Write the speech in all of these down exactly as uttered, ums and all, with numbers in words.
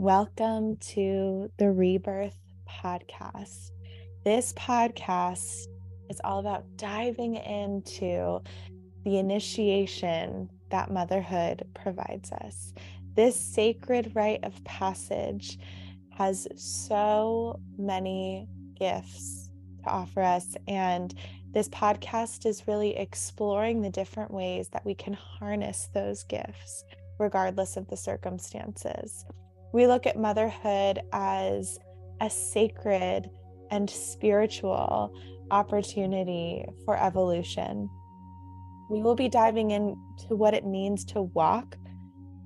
Welcome to the Rebirth Podcast. This podcast is all about diving into the initiation that motherhood provides us. This sacred rite of passage has so many gifts to offer us, and this podcast is really exploring the different ways that we can harness those gifts, regardless of the circumstances. We look at motherhood as a sacred and spiritual opportunity for evolution. We will be diving into what it means to walk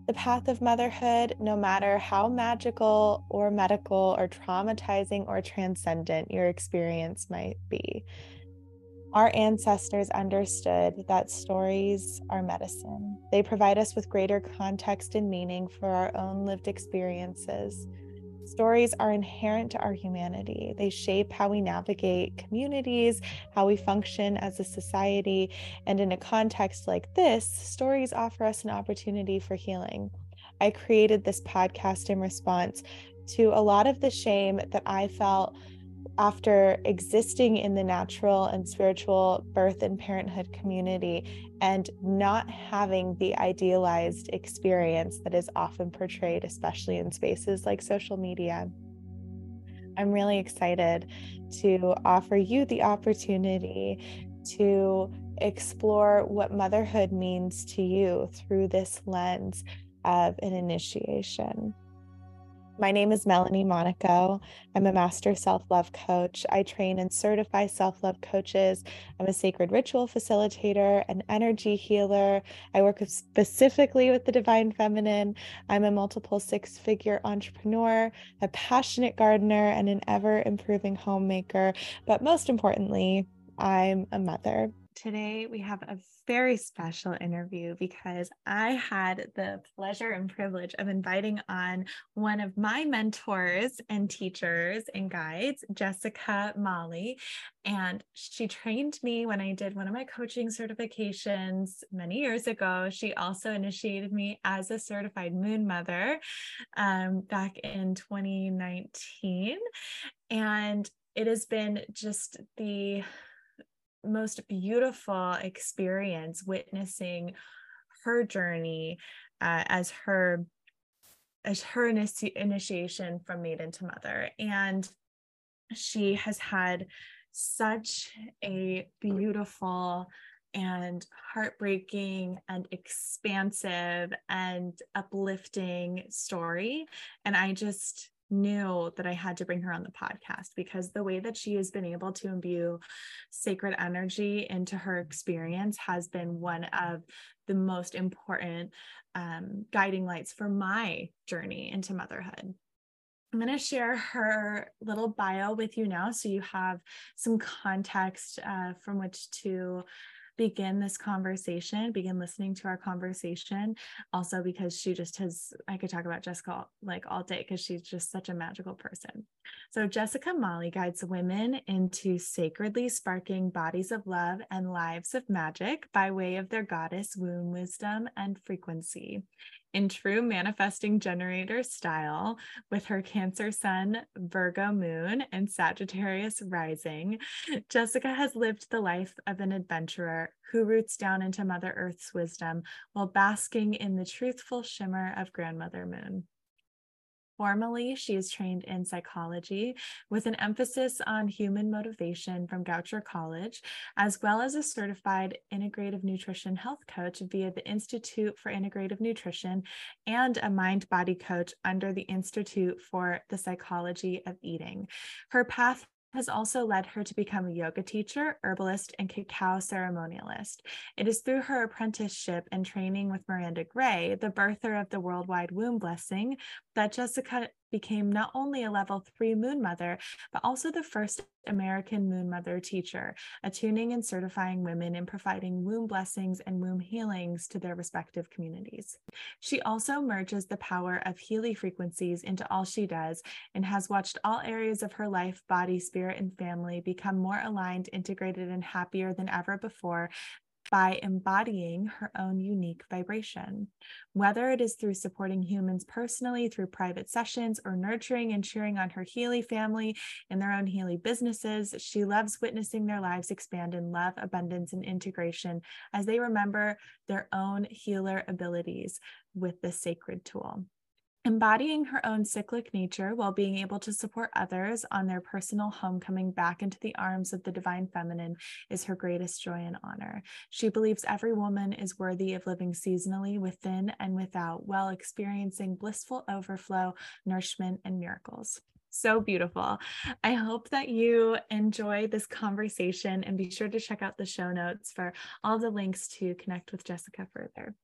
the path of motherhood, no matter how magical or medical or traumatizing or transcendent your experience might be. Our ancestors understood that stories are medicine. They provide us with greater context and meaning for our own lived experiences. Stories are inherent to our humanity. They shape how we navigate communities, how we function as a society, and in a context like this, stories offer us an opportunity for healing. I created this podcast in response to a lot of the shame that I felt after existing in the natural and spiritual birth and parenthood community and not having the idealized experience that is often portrayed, especially in spaces like social media. I'm really excited to offer you the opportunity to explore what motherhood means to you through this lens of an initiation. My name is Melanie Monaco. I'm a master self-love coach. I train and certify self-love coaches. I'm a sacred ritual facilitator, an energy healer. I work with specifically with the divine feminine. I'm a multiple six-figure entrepreneur, a passionate gardener, and an ever-improving homemaker. But most importantly, I'm a mother. Today, we have a very special interview because I had the pleasure and privilege of inviting on one of my mentors and teachers and guides, Jessica Mahle. And she trained me when I did one of my coaching certifications many years ago. She also initiated me as a certified moon mother um, back in twenty nineteen. And it has been just the most beautiful experience witnessing her journey uh, as her as her initi- initiation from maiden to mother. And she has had such a beautiful and heartbreaking and expansive and uplifting story. And I just knew that I had to bring her on the podcast because the way that she has been able to imbue sacred energy into her experience has been one of the most important um, guiding lights for my journey into motherhood. I'm going to share her little bio with you now so you have some context uh, from which to begin this conversation, begin listening to our conversation. Also, because she just has, I could talk about Jessica like all day because she's just such a magical person. So Jessica Mahle guides women into sacredly sparking bodies of love and lives of magic by way of their goddess womb wisdom and frequency. In true manifesting generator style, with her Cancer Sun, Virgo Moon, and Sagittarius Rising, Jessica has lived the life of an adventurer who roots down into Mother Earth's wisdom while basking in the truthful shimmer of Grandmother Moon. Formally, she is trained in psychology with an emphasis on human motivation from Goucher College, as well as a certified integrative nutrition health coach via the Institute for Integrative Nutrition and a mind-body coach under the Institute for the Psychology of Eating. Her path has also led her to become a yoga teacher, herbalist, and cacao ceremonialist. It is through her apprenticeship and training with Miranda Gray, the birther of the Worldwide Womb Blessing, that Jessica became not only a level three moon mother, but also the first American moon mother teacher, attuning and certifying women in providing womb blessings and womb healings to their respective communities. She also merges the power of Healy frequencies into all she does and has watched all areas of her life, body, spirit, and family become more aligned, integrated, and happier than ever before by embodying her own unique vibration. Whether it is through supporting humans personally through private sessions or nurturing and cheering on her Healy family and their own Healy businesses, she loves witnessing their lives expand in love, abundance, and integration as they remember their own healer abilities with this sacred tool. Embodying her own cyclic nature while being able to support others on their personal homecoming back into the arms of the divine feminine is her greatest joy and honor. She believes every woman is worthy of living seasonally within and without, while experiencing blissful overflow, nourishment, and miracles. So beautiful. I hope that you enjoy this conversation, and be sure to check out the show notes for all the links to connect with Jessica further.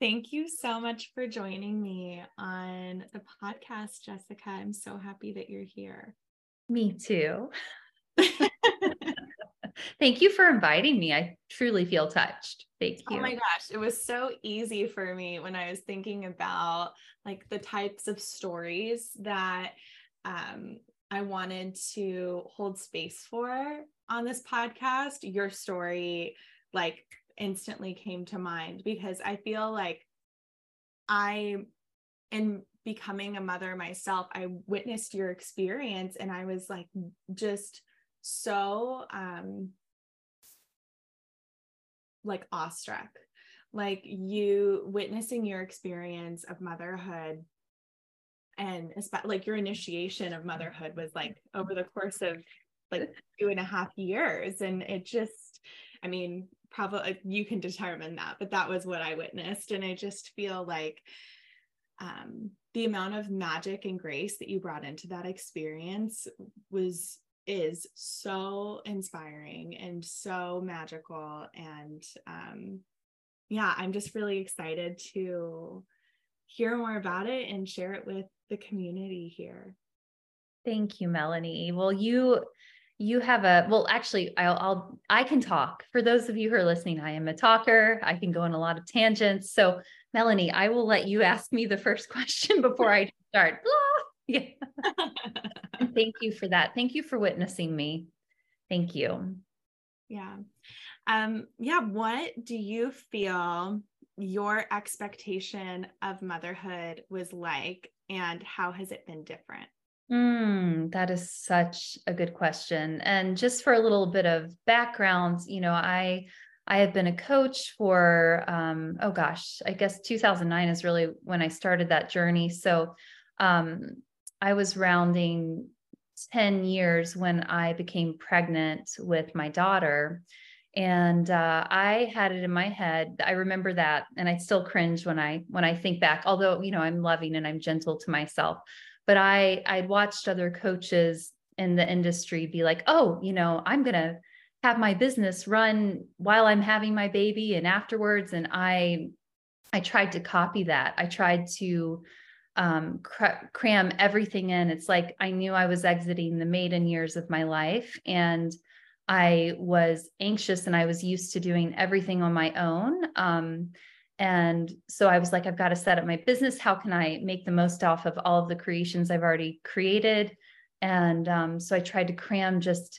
Thank you so much for joining me on the podcast, Jessica. I'm so happy that you're here. Me too. Thank you for inviting me. I truly feel touched. Thank you. Oh my gosh. It was so easy for me when I was thinking about like the types of stories that um, I wanted to hold space for on this podcast. Your story, like, instantly came to mind, because I feel like I, in becoming a mother myself, I witnessed your experience, and I was like, just so, um, like awestruck, like you witnessing your experience of motherhood, and like your initiation of motherhood was like over the course of like two and a half years. And it just, I mean, probably you can determine that, but that was what I witnessed. And I just feel like um, the amount of magic and grace that you brought into that experience was, is so inspiring and so magical. And um, yeah, I'm just really excited to hear more about it and share it with the community here. Thank you, Melanie. Well, you You have a, well, actually I'll, I'll, I can talk. For those of you who are listening, I am a talker. I can go on a lot of tangents. So Melanie, I will let you ask me the first question before I start. Yeah. Thank you for that. Thank you for witnessing me. Thank you. Yeah. Um, yeah. What do you feel your expectation of motherhood was like, and how has it been different? Mm, that is such a good question. And just for a little bit of background, you know, I, I have been a coach for, um, oh gosh, I guess two thousand nine is really when I started that journey. So, um, I was rounding ten years when I became pregnant with my daughter, and, uh, I had it in my head. I remember that. And I still cringe when I, when I think back, although, you know, I'm loving and I'm gentle to myself. But I, I'd watched other coaches in the industry be like, oh, you know, I'm going to have my business run while I'm having my baby and afterwards. And I, I tried to copy that. I tried to um, cr- cram everything in. It's like, I knew I was exiting the maiden years of my life, and I was anxious, and I was used to doing everything on my own. Um, And so I was like, I've got to set up my business. How can I make the most off of all of the creations I've already created? And um, so I tried to cram just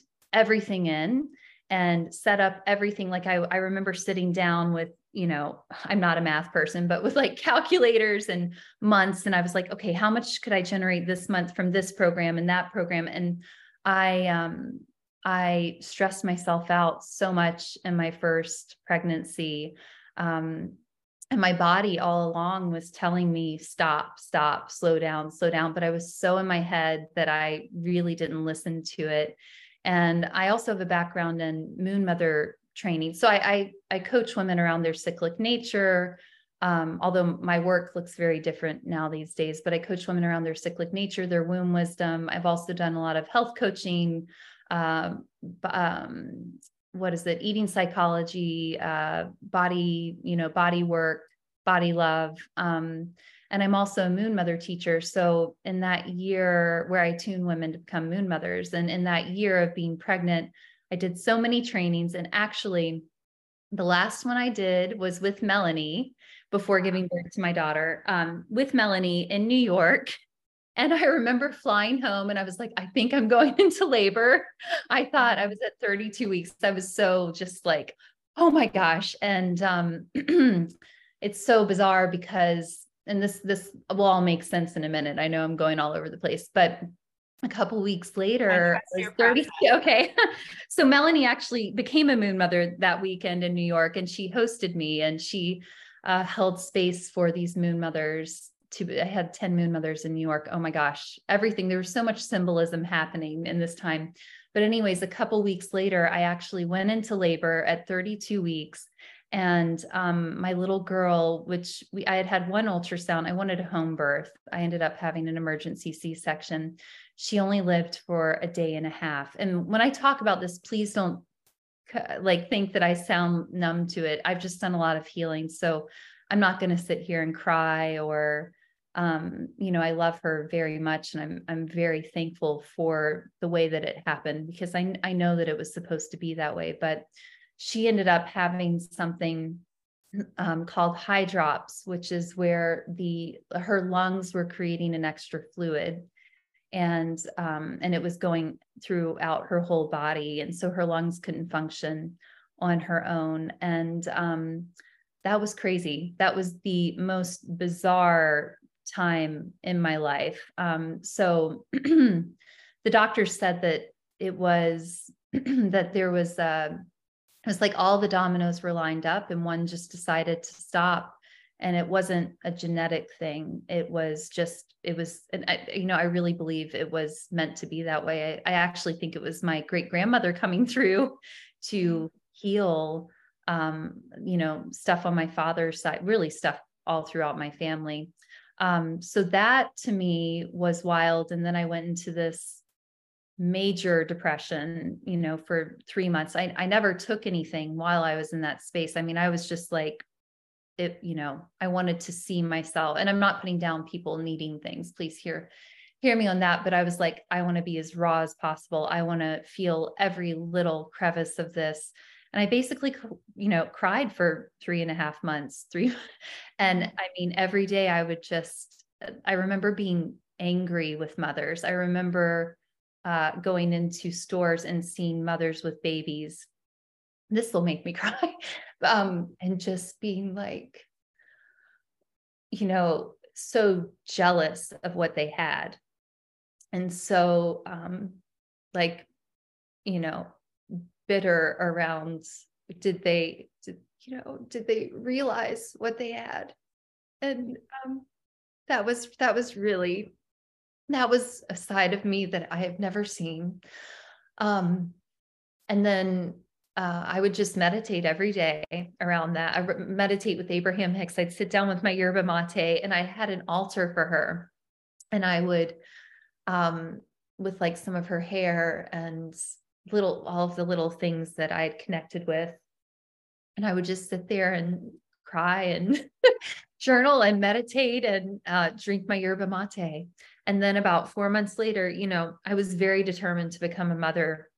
everything in and set up everything. Like I, I remember sitting down with, you know, I'm not a math person, but with like calculators and months. And I was like, okay, how much could I generate this month from this program and that program? And I, um, I stressed myself out so much in my first pregnancy. Um, And my body all along was telling me, stop, stop, slow down, slow down. But I was so in my head that I really didn't listen to it. And I also have a background in moon mother training. So I, I, I coach women around their cyclic nature. Um, although my work looks very different now these days, but I coach women around their cyclic nature, their womb wisdom. I've also done a lot of health coaching, um, um, what is it? Eating psychology, uh, body, you know, body work, body love. Um, and I'm also a moon mother teacher. So in that year where I tune women to become moon mothers, and in that year of being pregnant, I did so many trainings. And actually the last one I did was with Melanie before giving birth to my daughter, um, with Melanie in New York. And I remember flying home and I was like, I think I'm going into labor. I thought I was at thirty-two weeks. I was so just like, oh my gosh. And um, it's so bizarre because, and this, this will all make sense in a minute. I know I'm going all over the place, but a couple weeks later, I was thirty. Okay. So Melanie actually became a moon mother that weekend in New York, and she hosted me, and she uh, held space for these moon mothers. To, I had ten moon mothers in New York. Oh my gosh, everything. There was so much symbolism happening in this time. But anyways, a couple weeks later, I actually went into labor at thirty-two weeks. And um, my little girl, which we, I had had one ultrasound, I wanted a home birth. I ended up having an emergency C-section. She only lived for a day and a half. And when I talk about this, please don't like think that I sound numb to it. I've just done a lot of healing. So I'm not going to sit here and cry or, um, you know, I love her very much. And I'm, I'm very thankful for the way that it happened, because I, I know that it was supposed to be that way, but she ended up having something, um, called high drops, which is where the, her lungs were creating an extra fluid, and, um, and it was going throughout her whole body. And so her lungs couldn't function on her own. And, um, that was crazy. That was the most bizarre time in my life. Um, so the doctor said that it was, that there was, a, it was like all the dominoes were lined up and one just decided to stop. And it wasn't a genetic thing. It was just, it was, and I, you know, I really believe it was meant to be that way. I, I actually think it was my great grandmother coming through to heal Um, you know, stuff on my father's side, really stuff all throughout my family. Um, so that to me was wild. And then I went into this major depression, you know, for three months. I, I never took anything while I was in that space. I mean, I was just like, it, you know, I wanted to see myself, and I'm not putting down people needing things. Please hear, hear me on that. But I was like, I want to be as raw as possible. I want to feel every little crevice of this. And I basically, you know, cried for three and a half months, three. And I mean, every day I would just, I remember being angry with mothers. I remember uh, going into stores and seeing mothers with babies. This will make me cry. Um, and just being like, you know, so jealous of what they had. And so um, like, you know, bitter around, did they, did, you know, did they realize what they had? And um, that was, that was really, that was a side of me that I have never seen. Um, and then uh, I would just meditate every day around that. I re- meditate with Abraham Hicks. I'd sit down with my yerba mate, and I had an altar for her, and I would um, with like some of her hair and little, all of the little things that I had connected with. And I would just sit there and cry and journal and meditate and uh, drink my yerba mate. And then about four months later, you know, I was very determined to become a mother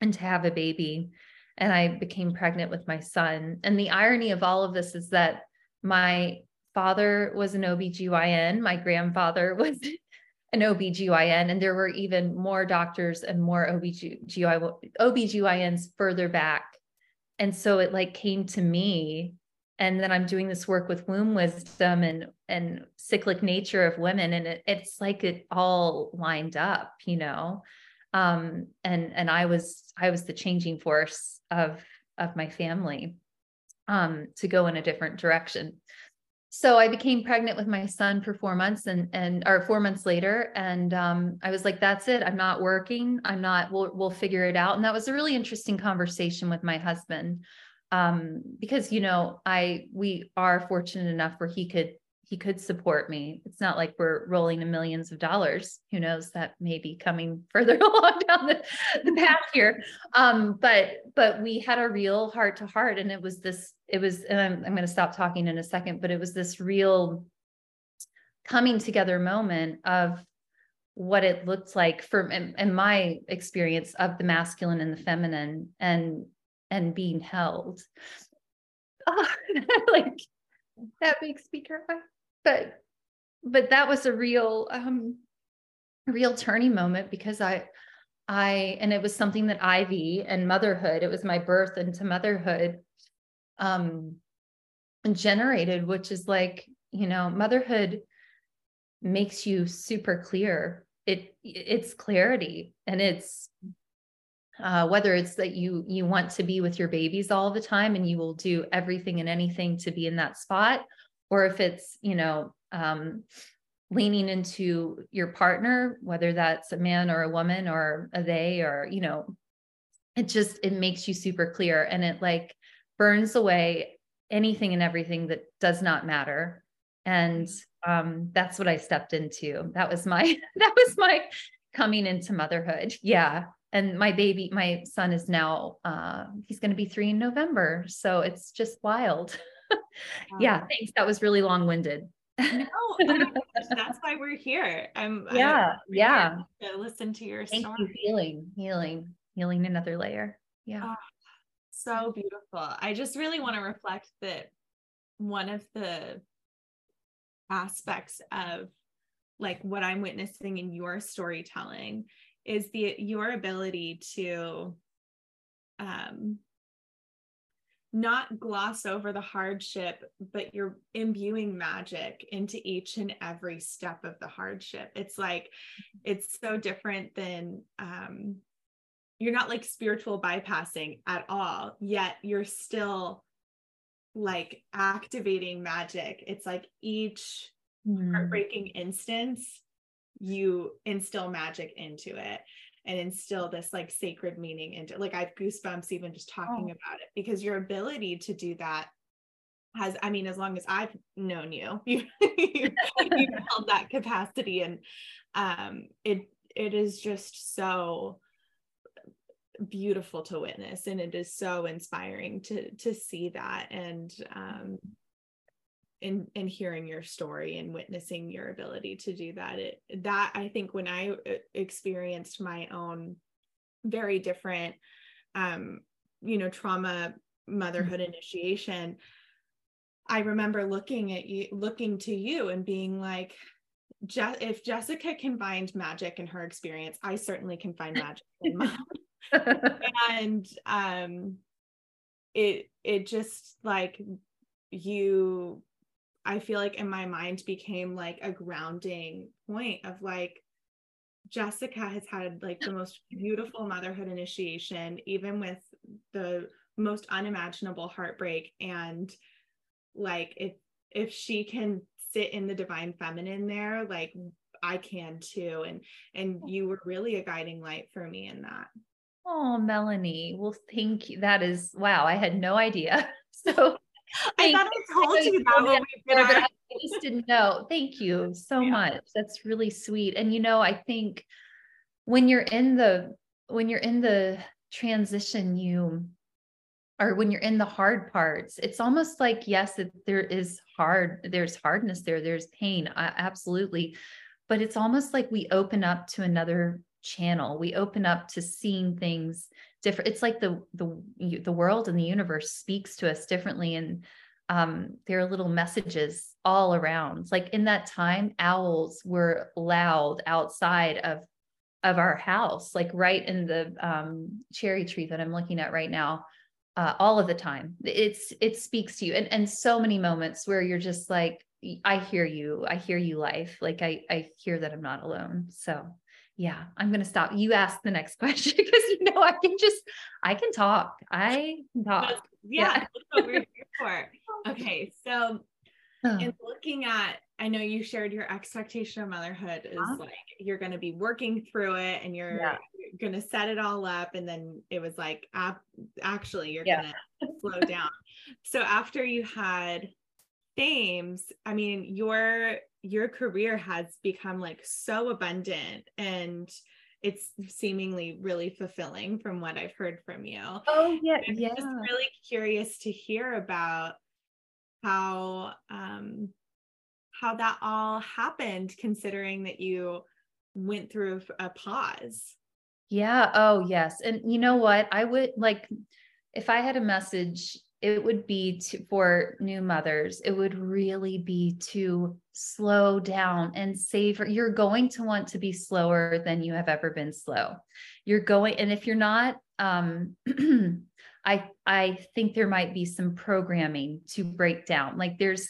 and to have a baby. And I became pregnant with my son. And the irony of all of this is that my father was an O B G Y N. My grandfather was an O B G Y N, and there were even more doctors and more O B G Y N, O B G Y Ns further back. And so it like came to me, and then I'm doing this work with womb wisdom and, and cyclic nature of women. And it, it's like, it all lined up, you know? Um, and, and I was, I was the changing force of, of my family, um, to go in a different direction. So I became pregnant with my son for four months and, and, or four months later. And, um, I was like, that's it. I'm not working. I'm not, we'll, we'll figure it out. And that was a really interesting conversation with my husband. Um, because, you know, I, we are fortunate enough where he could, he could support me. It's not like we're rolling in millions of dollars. Who knows, that may be coming further along down the, the path here. Um, but, but we had a real heart to heart, and it was this, it was, and I'm, I'm going to stop talking in a second, but it was this real coming together moment of what it looked like for, in, in my experience, of the masculine and the feminine, and, and being held. Oh, like that makes me cry. But, but that was a real, um, real turning moment, because I, I, and it was something that Ivy and motherhood, it was my birth into motherhood, um, generated, which is like, you know, motherhood makes you super clear. It it's clarity, and it's, uh, whether it's that you, you want to be with your babies all the time and you will do everything and anything to be in that spot, or if it's, you know, um, leaning into your partner, whether that's a man or a woman or a they, or, you know, it just, it makes you super clear, and it like burns away anything and everything that does not matter. And, um, that's what I stepped into. That was my, that was my coming into motherhood. Yeah. And my baby, my son is now, uh, he's going to be three in November. So it's just wild. Wow. Yeah. Thanks. That was really long-winded. No, oh that's why we're here. I'm yeah, I'm yeah. To listen to your Thank story. You, healing, healing, healing another layer. Yeah, oh, so beautiful. I just really want to reflect that one of the aspects of like what I'm witnessing in your storytelling is the your ability to um. not gloss over the hardship, but you're imbuing magic into each and every step of the hardship. It's like, it's so different than, um, you're not like spiritual bypassing at all, yet you're still like activating magic. It's like each mm. heartbreaking instance, you instill magic into it and instill this like sacred meaning into like, I have goosebumps even just talking oh. about it, because your ability to do that has, I mean, as long as I've known you, you, you you've held that capacity. And, um, it, it is just so beautiful to witness. And it is so inspiring to, to see that. And, um, in, in hearing your story and witnessing your ability to do that, it, that I think when I experienced my own very different, um, you know, trauma, motherhood mm-hmm. initiation, I remember looking at you, looking to you and being like, Je- if Jessica can find magic in her experience, I certainly can find magic in mine. And, um, it, it just like you, I feel like in my mind became like a grounding point of like, Jessica has had like the most beautiful motherhood initiation, even with the most unimaginable heartbreak. And like, if, if she can sit in the divine feminine there, like I can too. And, and you were really a guiding light for me in that. Oh, Melanie. Well, thank you. That is, wow. I had no idea. So I thought I told you that when we did, but I just didn't know. Thank you so yeah. much. That's really sweet. And, you know, I think when you're in the, when you're in the transition, you, or when you're in the hard parts, it's almost like, yes, it, there is hard, there's hardness there, there's pain. I, absolutely. But it's almost like we open up to another channel. We open up to seeing things different. It's like the, the, the world and the universe speaks to us differently. And, um, there are little messages all around. Like in that time, owls were loud outside of, of our house, like right in the, um, cherry tree that I'm looking at right now, uh, all of the time. It's, it speaks to you. And, and so many moments where you're just like, I hear you, I hear you, life. Like I, I hear that I'm not alone. So yeah, I'm going to stop. You ask the next question because, you know, I can just, I can talk. I can talk. That's, yeah, yeah. That's what we're here for. Okay. So oh. in looking at, I know you shared your expectation of motherhood is huh? like, you're going to be working through it and you're, yeah. you're going to set it all up. And then it was like, uh, actually you're yeah. going to slow down. So after you had Thames, I mean, your your career has become like so abundant and it's seemingly really fulfilling from what I've heard from you. Oh yeah. I'm yeah. just really curious to hear about how, um, how that all happened, considering that you went through a pause. Yeah. Oh yes. And you know what, I would like, if I had a message it would be to, for new mothers, it would really be to slow down and savor. You're going to want to be slower than you have ever been slow. You're going, and if you're not, um, I, I think there might be some programming to break down. Like there's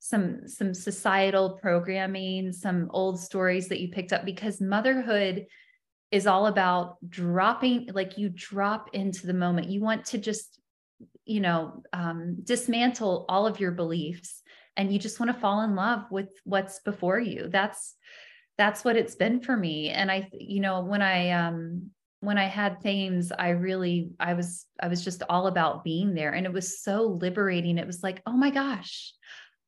some, some societal programming, some old stories that you picked up, because motherhood is all about dropping, like you drop into the moment. You want to just, you know, um, dismantle all of your beliefs, and you just want to fall in love with what's before you. That's, that's what it's been for me. And I, you know, when I, um, when I had Thames, I really, I was, I was just all about being there, and it was so liberating. It was like, oh my gosh,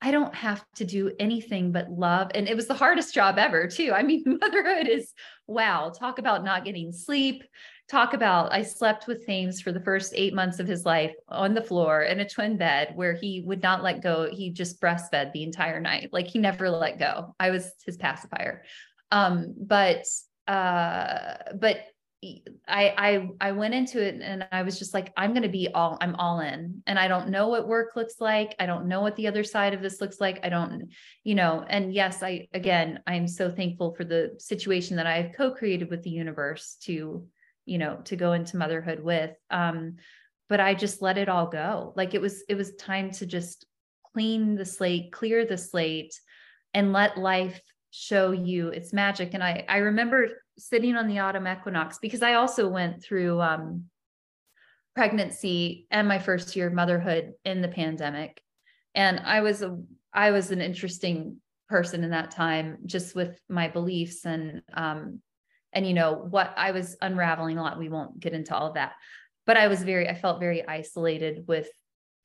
I don't have to do anything but love. And it was the hardest job ever too. I mean, motherhood is, wow. Talk about not getting sleep. Talk about, I slept with Thames for the first eight months of his life on the floor in a twin bed where he would not let go. He just breastfed the entire night. Like he never let go. I was his pacifier. Um, but, uh, but I, I, I went into it and I was just like, I'm going to be all, I'm all in, and I don't know what work looks like. I don't know what the other side of this looks like. I don't, you know, and yes, I, again, I'm so thankful for the situation that I've co-created with the universe to, you know, to go into motherhood with. Um, but I just let it all go. Like it was, it was time to just clean the slate, clear the slate, and let life show you its magic. And I, I remember sitting on the autumn equinox, because I also went through um, pregnancy and my first year of motherhood in the pandemic. And I was, a, I was an interesting person in that time, just with my beliefs and, um, and, you know, what I was unraveling a lot. We won't get into all of that, but I was very, I felt very isolated with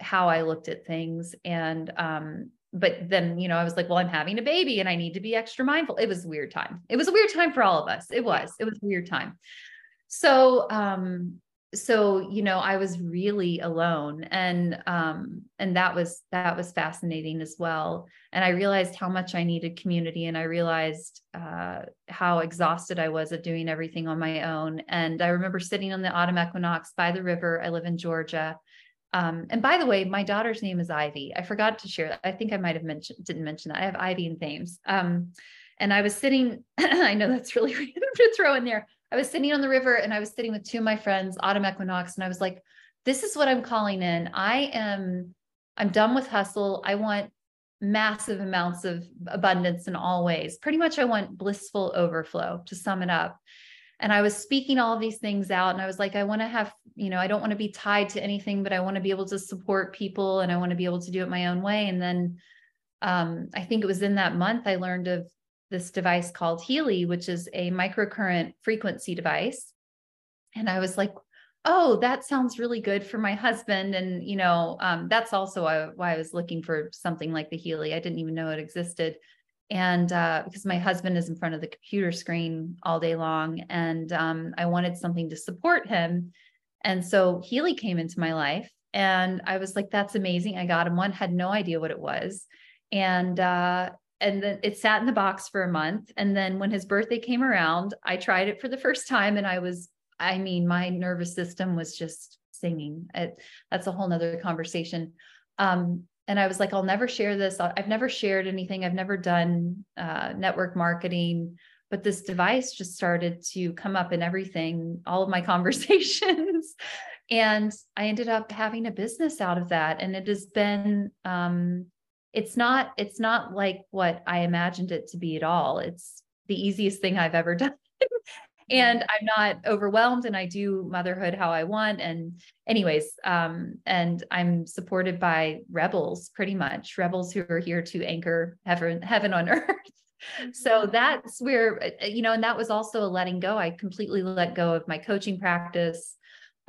how I looked at things. And, um, but then, you know, I was like, well, I'm having a baby and I need to be extra mindful. It was a weird time. It was a weird time for all of us. It was, it was a weird time. So, um, so, you know, I was really alone, and, um, and that was, that was fascinating as well. And I realized how much I needed community, and I realized, uh, how exhausted I was of doing everything on my own. And I remember sitting on the autumn equinox by the river. I live in Georgia. Um, and by the way, my daughter's name is Ivy. I forgot to share that. I think I might've mentioned, didn't mention that. I have Ivy and Thames. Um, and I was sitting, I know that's really random to throw in there. I was sitting on the river, and I was sitting with two of my friends, autumn equinox. And I was like, this is what I'm calling in. I am, I'm done with hustle. I want massive amounts of abundance in all ways. Pretty much I want blissful overflow, to sum it up. And I was speaking all these things out, and I was like, I want to have, you know, I don't want to be tied to anything, but I want to be able to support people, and I want to be able to do it my own way. And then um, I think it was in that month I learned of this device called Healy, which is a microcurrent frequency device. And I was like, oh, that sounds really good for my husband. And, you know, um, that's also why I was looking for something like the Healy. I didn't even know it existed. And, uh, because my husband is in front of the computer screen all day long, and, um, I wanted something to support him. And so Healy came into my life, and I was like, that's amazing. I got him one, had no idea what it was. And, uh, and then it sat in the box for a month. And then when his birthday came around, I tried it for the first time, and I was, I mean, my nervous system was just singing. It, that's a whole nother conversation. Um, And I was like, I'll never share this. I've never shared anything. I've never done uh, network marketing, but this device just started to come up in everything, all of my conversations. And I ended up having a business out of that. And it has been, um, it's not, it's not like what I imagined it to be at all. It's the easiest thing I've ever done. And I'm not overwhelmed, and I do motherhood how I want. And anyways, um, and I'm supported by rebels, pretty much rebels who are here to anchor heaven, heaven on earth. So that's where, you know, and that was also a letting go. I completely let go of my coaching practice.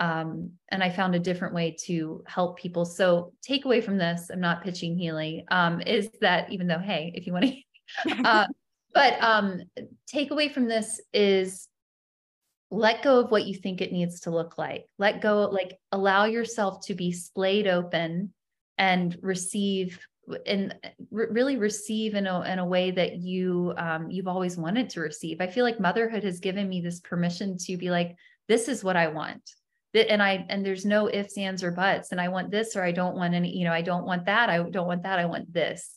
Um, and I found a different way to help people. So take away from this, I'm not pitching Healy, um, is that, even though, hey, if you want to, uh, but, um, take away from this is, let go of what you think it needs to look like. Let go, like allow yourself to be splayed open and receive, and re- really receive in a, in a way that you, um, you've always wanted to receive. I feel like motherhood has given me this permission to be like, this is what I want. that, and I, and there's no ifs, ands, or buts, and I want this, or I don't want any, you know, I don't want that. I don't want that. I want this.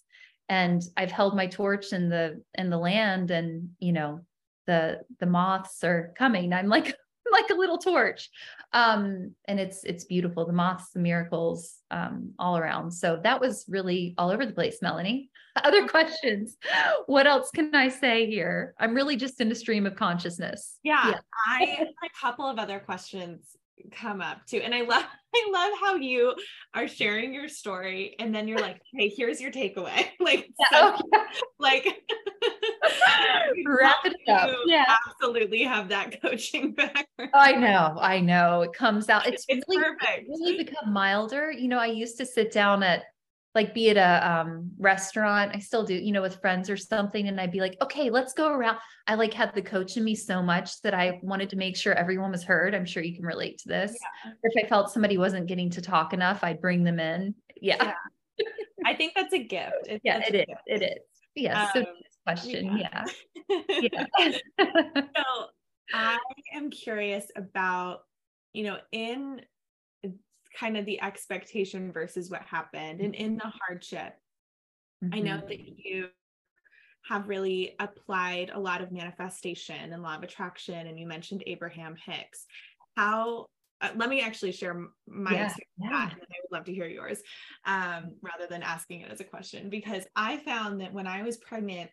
And I've held my torch in the, in the land, and, you know, the, the moths are coming. I'm like, like a little torch. Um, and it's, it's beautiful. The moths, the miracles, um, all around. So that was really all over the place, Melanie. Other questions? What else can I say here? I'm really just in a stream of consciousness. Yeah. yeah. I had a couple of other questions come up too. And I love, I love how you are sharing your story. And then you're like, hey, here's your takeaway. Like, yeah, so, okay. like wrap it up. Yeah. Absolutely have that coaching background. I know. I know it comes out. It's, it's really, perfect. It's really become milder. You know, I used to sit down at, like, be at a um, restaurant. I still do, you know, with friends or something. And I'd be like, okay, let's go around. I like had the coach in me so much that I wanted to make sure everyone was heard. I'm sure you can relate to this. Yeah. If I felt somebody wasn't getting to talk enough, I'd bring them in. Yeah. yeah. I think that's a gift. It's, yeah, it is. Gift. It is. Yeah. Um, so this question. Yeah. yeah. yeah. So I am curious about, you know, in kind of the expectation versus what happened, and in the hardship, mm-hmm. I know that you have really applied a lot of manifestation and law of attraction. And you mentioned Abraham Hicks. How, uh, let me actually share my yeah, experience yeah. with that, and I would love to hear yours, um, rather than asking it as a question, because I found that when I was pregnant,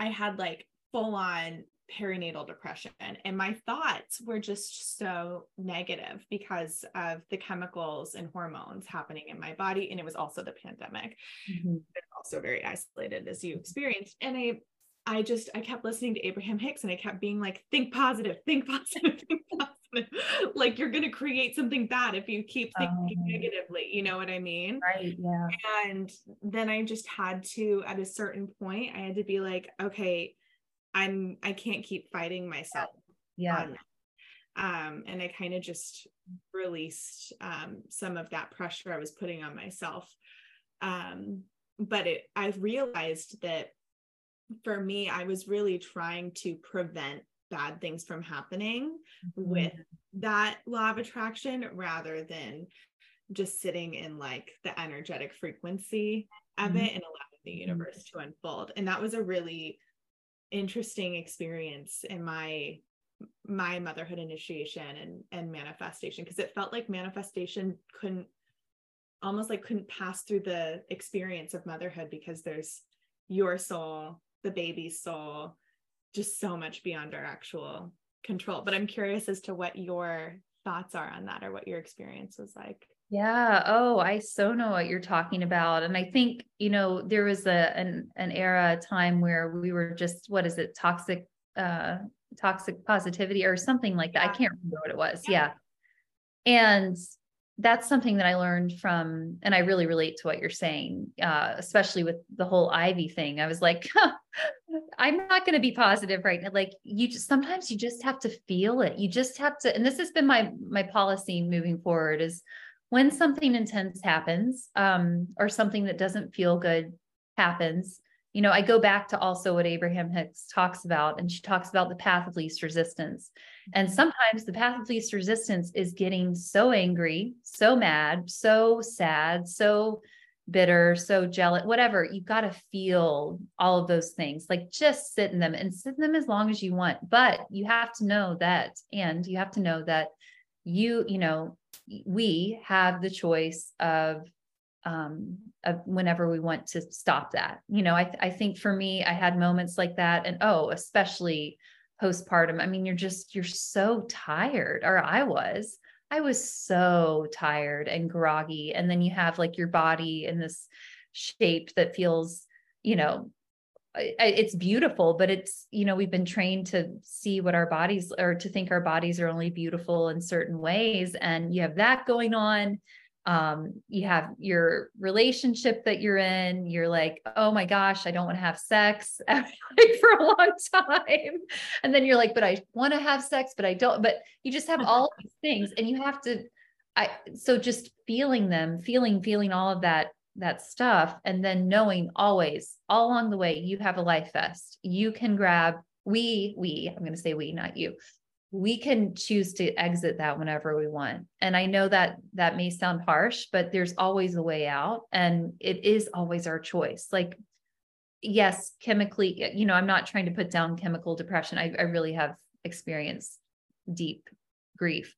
I had like full on perinatal depression, and my thoughts were just so negative because of the chemicals and hormones happening in my body. And it was also the pandemic, mm-hmm. also very isolated, as you experienced. And I, I just, I kept listening to Abraham Hicks, and I kept being like, think positive, think positive, think positive. Like, you're going to create something bad if you keep thinking um, negatively, you know what I mean? Right. Yeah. And then I just had to, at a certain point, I had to be like, okay, I'm, I can't keep fighting myself. Yeah. On that. Um, and I kind of just released, um, some of that pressure I was putting on myself. Um, but it, I realized that for me, I was really trying to prevent bad things from happening mm-hmm. with that law of attraction, rather than just sitting in like the energetic frequency of mm-hmm. it and allowing the universe mm-hmm. to unfold. And that was a really interesting experience in my my motherhood initiation and and manifestation, because it felt like manifestation couldn't almost like couldn't pass through the experience of motherhood, because there's your soul, the baby's soul, just so much beyond our actual control. But I'm curious as to what your thoughts are on that, or what your experience was like. Yeah. Oh, I so know what you're talking about. And I think, you know, there was a, an, an era, a time where we were just, what is it? Toxic, uh, toxic positivity or something like that. Yeah. I can't remember what it was. Yeah. yeah. And that's something that I learned from, and I really relate to what you're saying, uh, especially with the whole Ivy thing. I was like, huh, I'm not going to be positive right now. Like, you just, sometimes you just have to feel it. You just have to, and this has been my, my policy moving forward is, when something intense happens, um, or something that doesn't feel good happens, you know, I go back to also what Abraham Hicks talks about, and she talks about the path of least resistance. And sometimes the path of least resistance is getting so angry, so mad, so sad, so bitter, so jealous, whatever. You've got to feel all of those things, like just sit in them and sit in them as long as you want. But you have to know that, and you have to know that you, you know, we have the choice of, um, of whenever we want to stop that. You know, I, th- I think for me, I had moments like that, and, oh, especially postpartum. I mean, you're just, you're so tired, or I was, I was so tired and groggy. And then you have like your body in this shape that feels, you know, it's beautiful, but it's, you know, we've been trained to see what our bodies, or to think our bodies are only beautiful in certain ways. And you have that going on. Um, you have your relationship that you're in. You're like, oh my gosh, I don't want to have sex for a long time. And then you're like, but I want to have sex, but I don't, but you just have all these things, and you have to, I, so just feeling them, feeling, feeling all of that, that stuff. And then knowing always all along the way, you have a life vest. You can grab, we, we, I'm going to say we, not you. we can choose to exit that whenever we want. And I know that that may sound harsh, but there's always a way out, and it is always our choice. Like, yes, chemically, you know, I'm not trying to put down chemical depression. I, I really have experienced deep grief.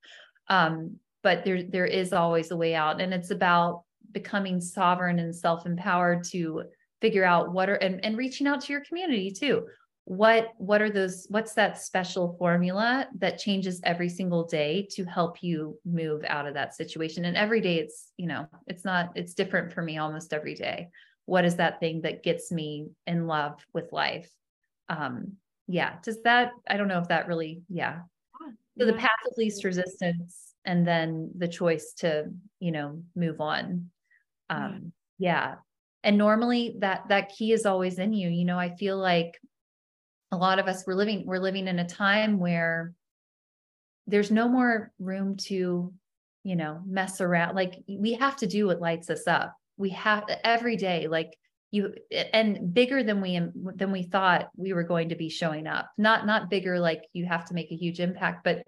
Um, but there, there is always a way out, and it's about becoming sovereign and self-empowered to figure out what are, and, and reaching out to your community too. What, what are those, what's that special formula that changes every single day to help you move out of that situation? And every day it's, you know, it's not, it's different for me almost every day. What is that thing that gets me in love with life? Um, yeah. Does that, I don't know if that really, yeah. So the path of least resistance, and then the choice to, you know, move on. Um, yeah. And normally that, that key is always in you. You know, I feel like a lot of us, we're living, we're living in a time where there's no more room to, you know, mess around. Like, we have to do what lights us up. We have every day, like you, and bigger than we, than we thought we were going to be showing up. Not, not bigger, like you have to make a huge impact, but,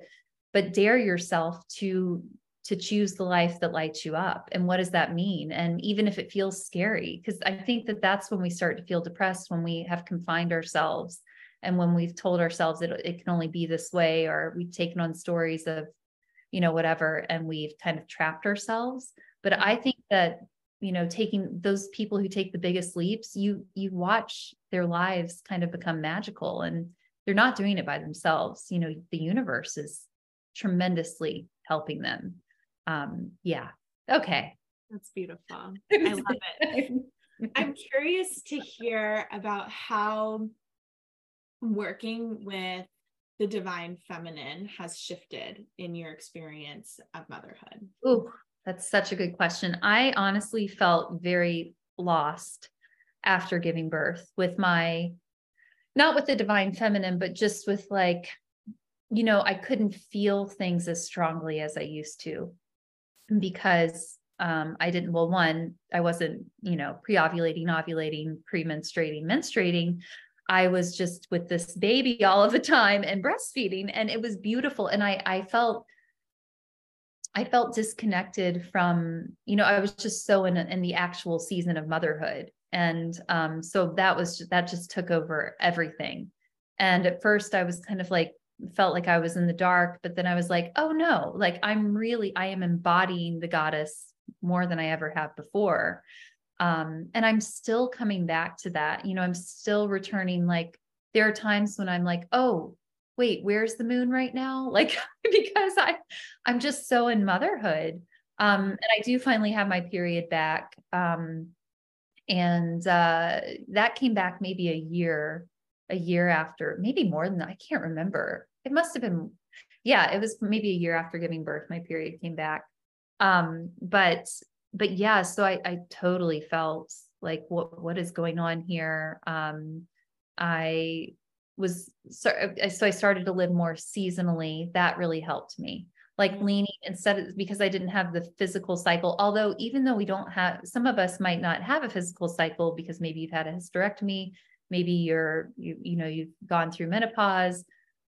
but dare yourself to, to choose the life that lights you up. And what does that mean? And even if it feels scary, because I think that that's when we start to feel depressed, when we have confined ourselves. And when we've told ourselves that it can only be this way, or we've taken on stories of, you know, whatever, and we've kind of trapped ourselves. But I think that, you know, taking those people who take the biggest leaps, you, you watch their lives kind of become magical, and they're not doing it by themselves. You know, the universe is tremendously helping them. Um, yeah. Okay. That's beautiful. I love it. I'm curious to hear about how working with the divine feminine has shifted in your experience of motherhood. Ooh, that's such a good question. I honestly felt very lost after giving birth with my, not with the divine feminine, but just with, like, you know, I couldn't feel things as strongly as I used to, because um, I didn't, well, one, I wasn't, you know, pre-ovulating, ovulating, pre-menstruating, menstruating. I was just with this baby all of the time and breastfeeding, and it was beautiful. And I, I felt, I felt disconnected from, you know, I was just so in, in the actual season of motherhood. And, um, so that was, that just took over everything. And at first I was kind of like, felt like I was in the dark, but then I was like, oh no, like I'm really, I am embodying the goddess more than I ever have before. Um, and I'm still coming back to that, you know, I'm still returning. Like, there are times when I'm like, oh, wait, where's the moon right now? Like, because I, I'm just so in motherhood. Um, and I do finally have my period back. Um, and, uh, that came back maybe a year, a year after, maybe more than that. I can't remember. It must've been, yeah, it was maybe a year after giving birth, my period came back. Um, but But yeah, so I, I totally felt like, what, what is going on here? Um, I was, so, so I started to live more seasonally. That really helped me, like leaning instead of, because I didn't have the physical cycle. Although, even though we don't have, some of us might not have a physical cycle because maybe you've had a hysterectomy, maybe you're, you, you know, you've gone through menopause,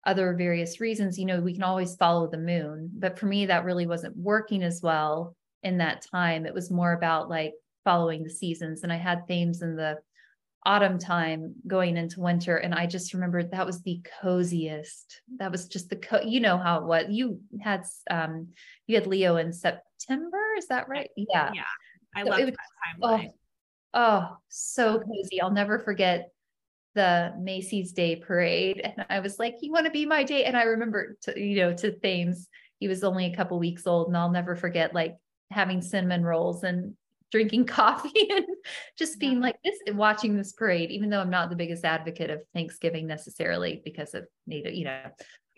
other various reasons, you know, we can always follow the moon. But for me, that really wasn't working as well. In that time, it was more about like following the seasons. And I had Thames in the autumn time going into winter. And I just remembered that was the coziest. That was just the, co- you know how it was. You had, um, you had Leo in September. Is that right? Yeah. Yeah. I so love that timeline. Oh, oh, so cozy. I'll never forget the Macy's Day Parade. And I was like, you want to be my day? And I remember, to, you know, to Thames, he was only a couple weeks old, and I'll never forget, like, having cinnamon rolls and drinking coffee and just being like this and watching this parade, even though I'm not the biggest advocate of Thanksgiving necessarily because of native, you know,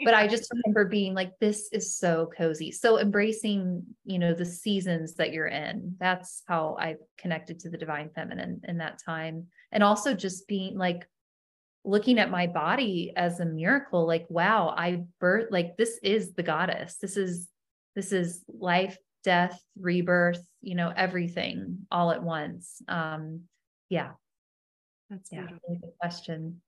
but I just remember being like, this is so cozy. So embracing, you know, the seasons that you're in, that's how I connected to the divine feminine in that time. And also just being like, looking at my body as a miracle, like, wow, I birth, like, this is the goddess. This is, this is life, death, rebirth, you know, everything all at once. Um, yeah. That's yeah, a really good question.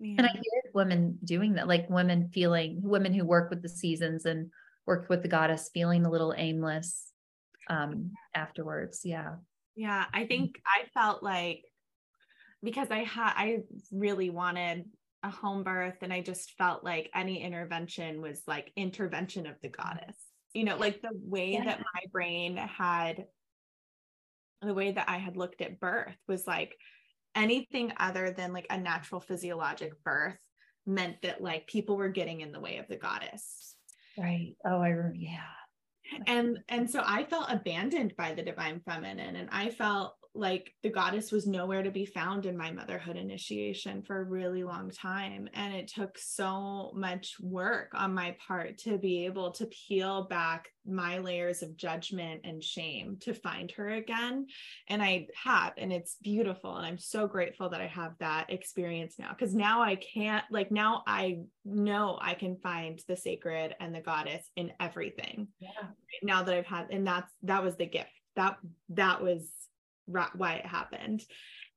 Yeah. And I hear women doing that, like women feeling, women who work with the seasons and work with the goddess feeling a little aimless um, afterwards. Yeah. Yeah. I think I felt like, because I had, I really wanted a home birth, and I just felt like any intervention was like intervention of the goddess, you know, like the way yeah. that my brain had, the way that I had looked at birth was like, anything other than like a natural physiologic birth meant that like people were getting in the way of the goddess. Right. Oh, I remember. Yeah. And, and so I felt abandoned by the divine feminine, and I felt like the goddess was nowhere to be found in my motherhood initiation for a really long time. And it took so much work on my part to be able to peel back my layers of judgment and shame to find her again. And I have, and it's beautiful. And I'm so grateful that I have that experience now, because now I can't, like, now I know I can find the sacred and the goddess in everything. Yeah. Now that I've had, and that's, that was the gift that, that was why it happened.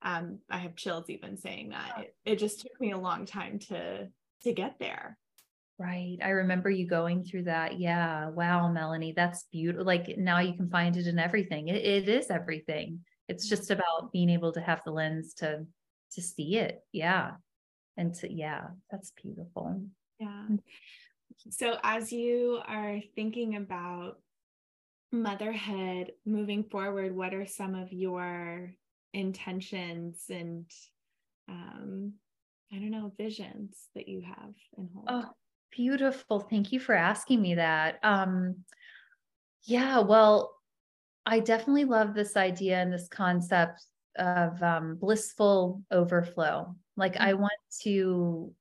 Um, I have chills even saying that. It, it just took me a long time to, to get there. Right. I remember you going through that. Yeah. Wow, Melanie, that's beautiful. Like, now you can find it in everything. It, it is everything. It's just about being able to have the lens to, to see it. Yeah. And to, yeah, that's beautiful. Yeah. So as you are thinking about motherhood moving forward, what are some of your intentions and um I don't know, visions that you have and hold? Oh, beautiful. Thank you for asking me that. Um yeah, well, I definitely love this idea and this concept of um blissful overflow. Like, mm-hmm. I want to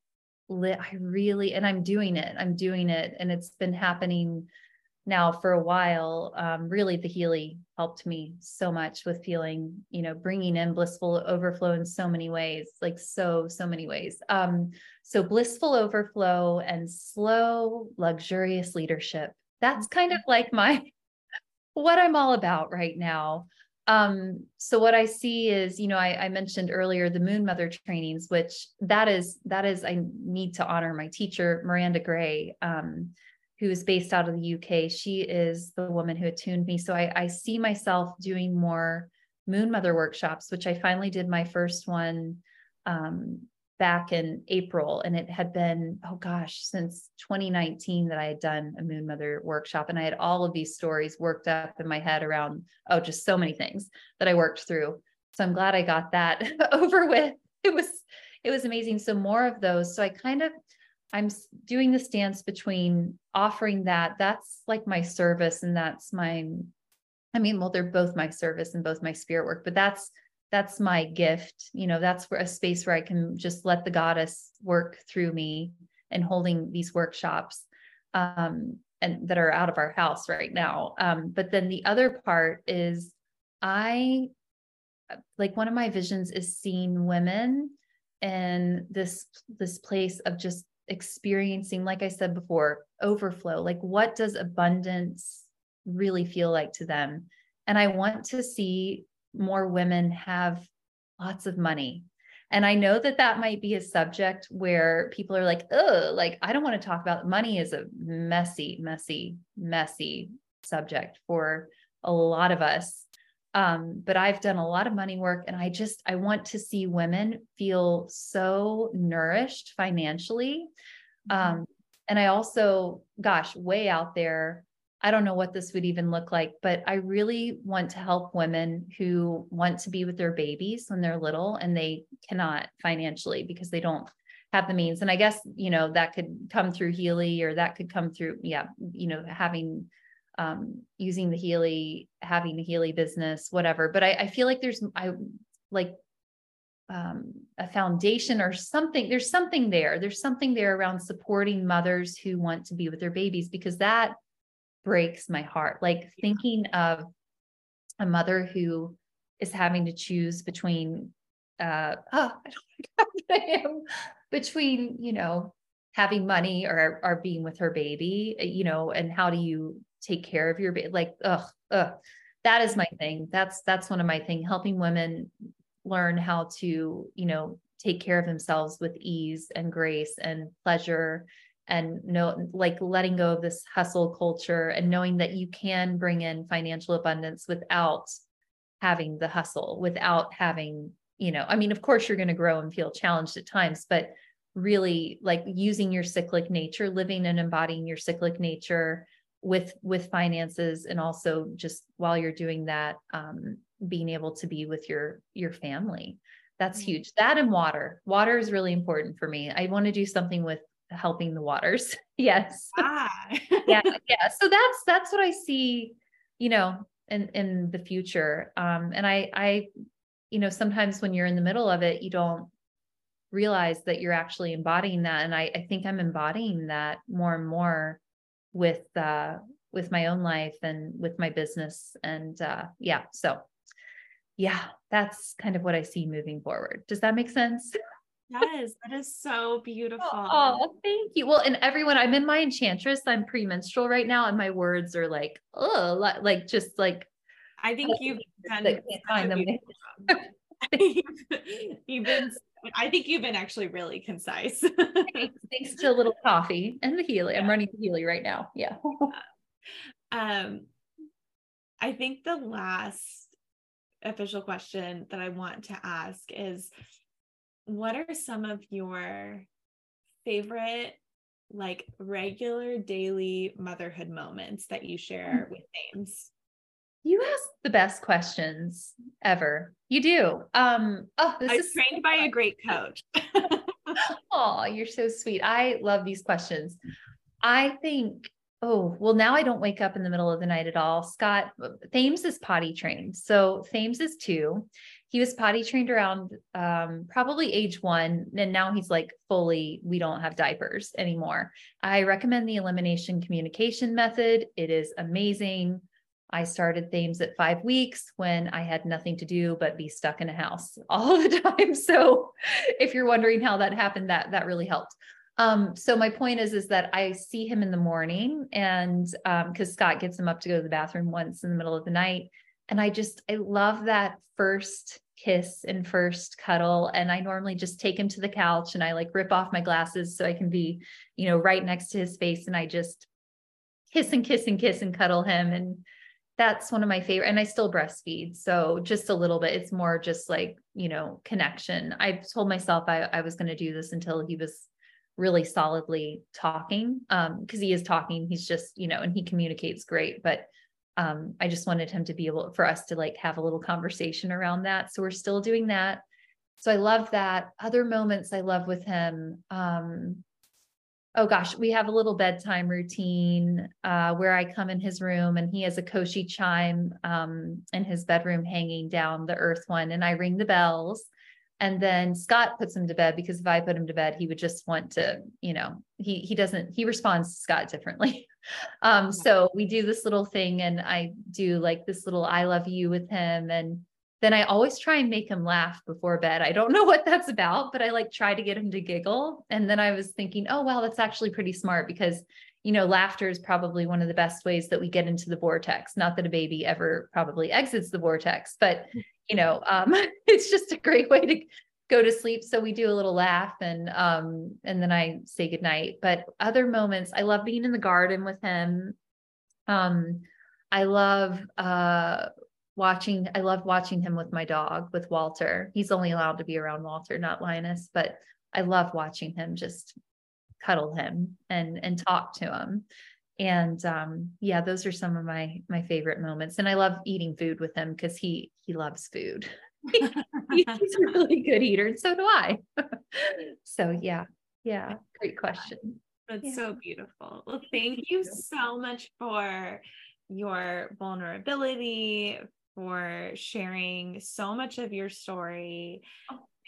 li- I really and I'm doing it. I'm doing it and it's been happening now for a while. Um, really the Healy helped me so much with feeling, you know, bringing in blissful overflow in so many ways, like so, so many ways. Um, so blissful overflow and slow, luxurious leadership. That's kind of like my, what I'm all about right now. Um, so what I see is, you know, I, I mentioned earlier, the Moon Mother trainings, which that is, that is, I need to honor my teacher, Miranda Gray, um, who is based out of the U K. She is the woman who attuned me. So I, I see myself doing more Moon Mother workshops, which I finally did my first one um, back in April. And it had been, oh gosh, since twenty nineteen that I had done a Moon Mother workshop. And I had all of these stories worked up in my head around, oh, just so many things that I worked through. So I'm glad I got that over with. It was, it was amazing. So more of those. So I kind of, I'm doing this dance between offering that, that's like my service. And that's my, I mean, well, they're both my service and both my spirit work, but that's, that's my gift. You know, that's where a space where I can just let the goddess work through me, and holding these workshops um, and that are out of our house right now. Um, but then the other part is I, like, one of my visions is seeing women in this, this place of just experiencing, like I said before, overflow. Like, what does abundance really feel like to them? And I want to see more women have lots of money. And I know that that might be a subject where people are like, oh, like, I don't want to talk about money. Is a messy, messy, messy subject for a lot of us. Um, but I've done a lot of money work, and I just, I want to see women feel so nourished financially. Mm-hmm. Um, and I also, gosh, way out there, I don't know what this would even look like, but I really want to help women who want to be with their babies when they're little and they cannot financially because they don't have the means. And I guess, you know, that could come through Healy, or that could come through, yeah, you know, having um, using the Healy, having the Healy business, whatever. But I, I feel like there's, I like, um, a foundation or something, there's something there, there's something there around supporting mothers who want to be with their babies, because that breaks my heart. Like, thinking of a mother who is having to choose between, uh, oh, I don't know I am between, you know, having money or, or being with her baby, you know, and how do you take care of your baby? Like, ugh, ugh, that is my thing. That's, that's one of my thing, helping women learn how to, you know, take care of themselves with ease and grace and pleasure, and no, like letting go of this hustle culture and knowing that you can bring in financial abundance without having the hustle, without having, you know, I mean, of course you're going to grow and feel challenged at times, but really like using your cyclic nature, living and embodying your cyclic nature with, with finances. And also just while you're doing that, um, being able to be with your, your family. That's huge. That and water, water is really important for me. I want to do something with helping the waters. Yes. Ah. yeah. Yeah. So that's, that's what I see, you know, in, in the future. Um, and I, I, you know, sometimes when you're in the middle of it, you don't realize that you're actually embodying that. And I, I think I'm embodying that more and more with, uh, with my own life and with my business. And, uh, yeah. So yeah, that's kind of what I see moving forward. Does that make sense? Yes. That is so beautiful. Oh, oh, thank you. Well, and everyone, I'm in my enchantress. I'm premenstrual right now. And my words are like, oh, like, just like, I think you've done, can't find them. you've been, I think you've been actually really concise. thanks, thanks to a little coffee and the Healy. Yeah. I'm running the Healy right now. Yeah. um, I think the last official question that I want to ask is, what are some of your favorite, like, regular daily motherhood moments that you share with Thames? You ask the best questions ever. You do. Um, oh, this I is trained so by a great coach. Oh, you're so sweet. I love these questions. I think, oh, well, now I don't wake up in the middle of the night at all. Scott, Thames is potty trained. So Thames is two. He was potty trained around, um, probably age one. And now he's like fully, we don't have diapers anymore. I recommend the elimination communication method. It is amazing. I started Thames at five weeks when I had nothing to do but be stuck in a house all the time. So if you're wondering how that happened, that, that really helped. Um, so my point is, is that I see him in the morning, and, um, cause Scott gets him up to go to the bathroom once in the middle of the night. And I just, I love that first kiss and first cuddle. And I normally just take him to the couch and I like rip off my glasses so I can be, you know, right next to his face. And I just kiss and kiss and kiss and cuddle him. And that's one of my favorite, and I still breastfeed. So just a little bit, it's more just like, you know, connection. I told myself I, I was going to do this until he was really solidly talking. Um, cause he is talking, he's just, you know, and he communicates great, but Um, I just wanted him to be able for us to like have a little conversation around that. So we're still doing that. So I love that. Other moments I love with him. Um, oh gosh, we have a little bedtime routine, uh, where I come in his room and he has a Koshi chime, um, in his bedroom hanging down, the earth one. And I ring the bells, and then Scott puts him to bed, because if I put him to bed, he would just want to, you know, he, he doesn't, he responds to Scott differently. Um, so we do this little thing, and I do like this little, I love you with him. And then I always try and make him laugh before bed. I don't know what that's about, but I like try to get him to giggle. And then I was thinking, oh, wow, that's actually pretty smart, because, you know, laughter is probably one of the best ways that we get into the vortex. Not that a baby ever probably exits the vortex, but you know, um, it's just a great way to go to sleep. So we do a little laugh, and, um, and then I say goodnight. But other moments, I love being in the garden with him. Um, I love, uh, watching, I love watching him with my dog, with Walter. He's only allowed to be around Walter, not Linus, but I love watching him just cuddle him and, and talk to him. And, um, yeah, those are some of my, my favorite moments. And I love eating food with him, cause he, he loves food. He's a really good eater. And so do I. So yeah. Yeah. Great question. That's yeah. so beautiful. Well, thank you so much for your vulnerability, for sharing so much of your story,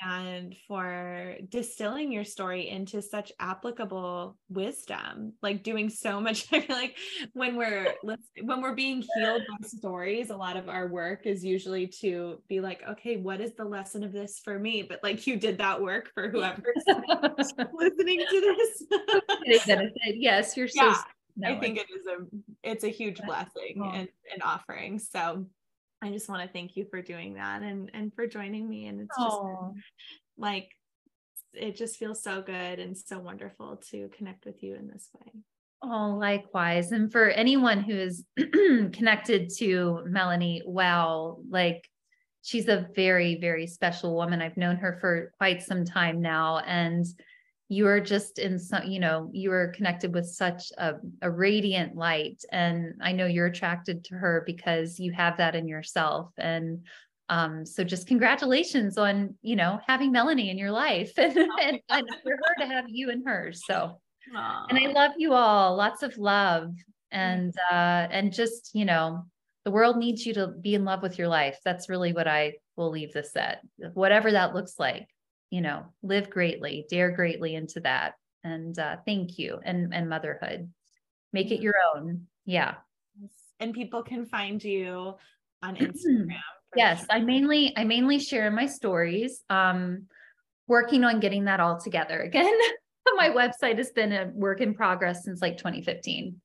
and for distilling your story into such applicable wisdom, like doing so much. I feel like when we're, when we're being healed by stories, a lot of our work is usually to be like, okay, what is the lesson of this for me? But like, you did that work for whoever's listening to this. Yes. You're so, yeah, I think it is a, it's a huge blessing cool. and an offering. So I just want to thank you for doing that, and, and for joining me. And it's Aww. just like, it just feels so good and so wonderful to connect with you in this way. Oh, likewise. And for anyone who is connected to Melanie, wow, like she's a very, very special woman. I've known her for quite some time now. And you are just in some, you know, you are connected with such a, a radiant light. And I know you're attracted to her because you have that in yourself. And Um, so just congratulations on, you know, having Melanie in your life and, and, and for her to have you in hers. So, aww. And I love you all, lots of love and, uh, and just, you know, the world needs you to be in love with your life. That's really what I will leave this at, whatever that looks like, you know, live greatly, dare greatly into that. And, uh, thank you. And, and motherhood, make it your own. Yeah. And people can find you on Instagram. Yes. I mainly, I mainly share my stories, um, working on getting that all together again. My website has been a work in progress since like twenty fifteen.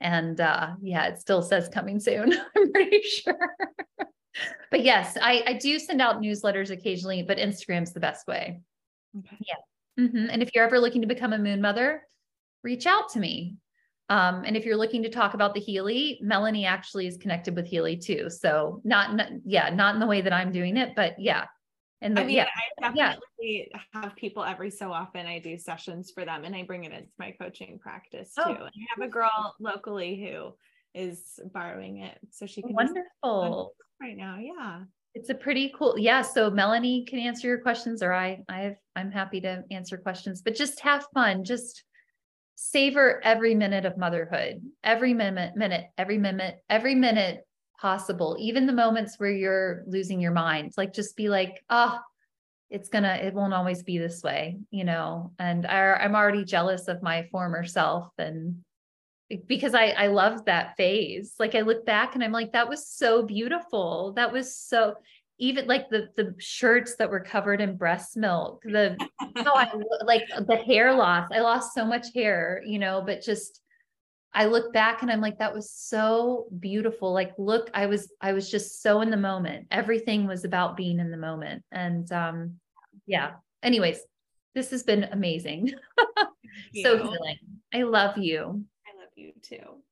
And, uh, yeah, it still says coming soon. I'm pretty sure, but yes, I, I do send out newsletters occasionally, but Instagram's the best way. Okay. Yeah. Mm-hmm. And if you're ever looking to become a moon mother, reach out to me. Um, and if you're looking to talk about the Healy, Melanie actually is connected with Healy too. So not, not yeah, not in the way that I'm doing it, but yeah. And the, I mean, yeah. I definitely yeah. have people every so often. I do sessions for them and I bring it into my coaching practice too. Oh. And I have a girl locally who is borrowing it so she can. Wonderful. Right now. Yeah. It's a pretty cool. Yeah. So Melanie can answer your questions or I, I've, I'm happy to answer questions, but just have fun. Just savor every minute of motherhood, every minute, minute, every minute, every minute possible, even the moments where you're losing your mind, like, just be like, ah, oh, it's gonna, it won't always be this way, you know? And I, I'm already jealous of my former self. And because I, I loved that phase. Like I look back and I'm like, that was so beautiful. That was so, even like the, the shirts that were covered in breast milk, the, no, I, like the hair loss, I lost so much hair, you know, but just, I look back and I'm like, that was so beautiful. Like, look, I was, I was just so in the moment. Everything was about being in the moment. And, um, yeah. Anyways, this has been amazing. So healing. I love you. I love you too.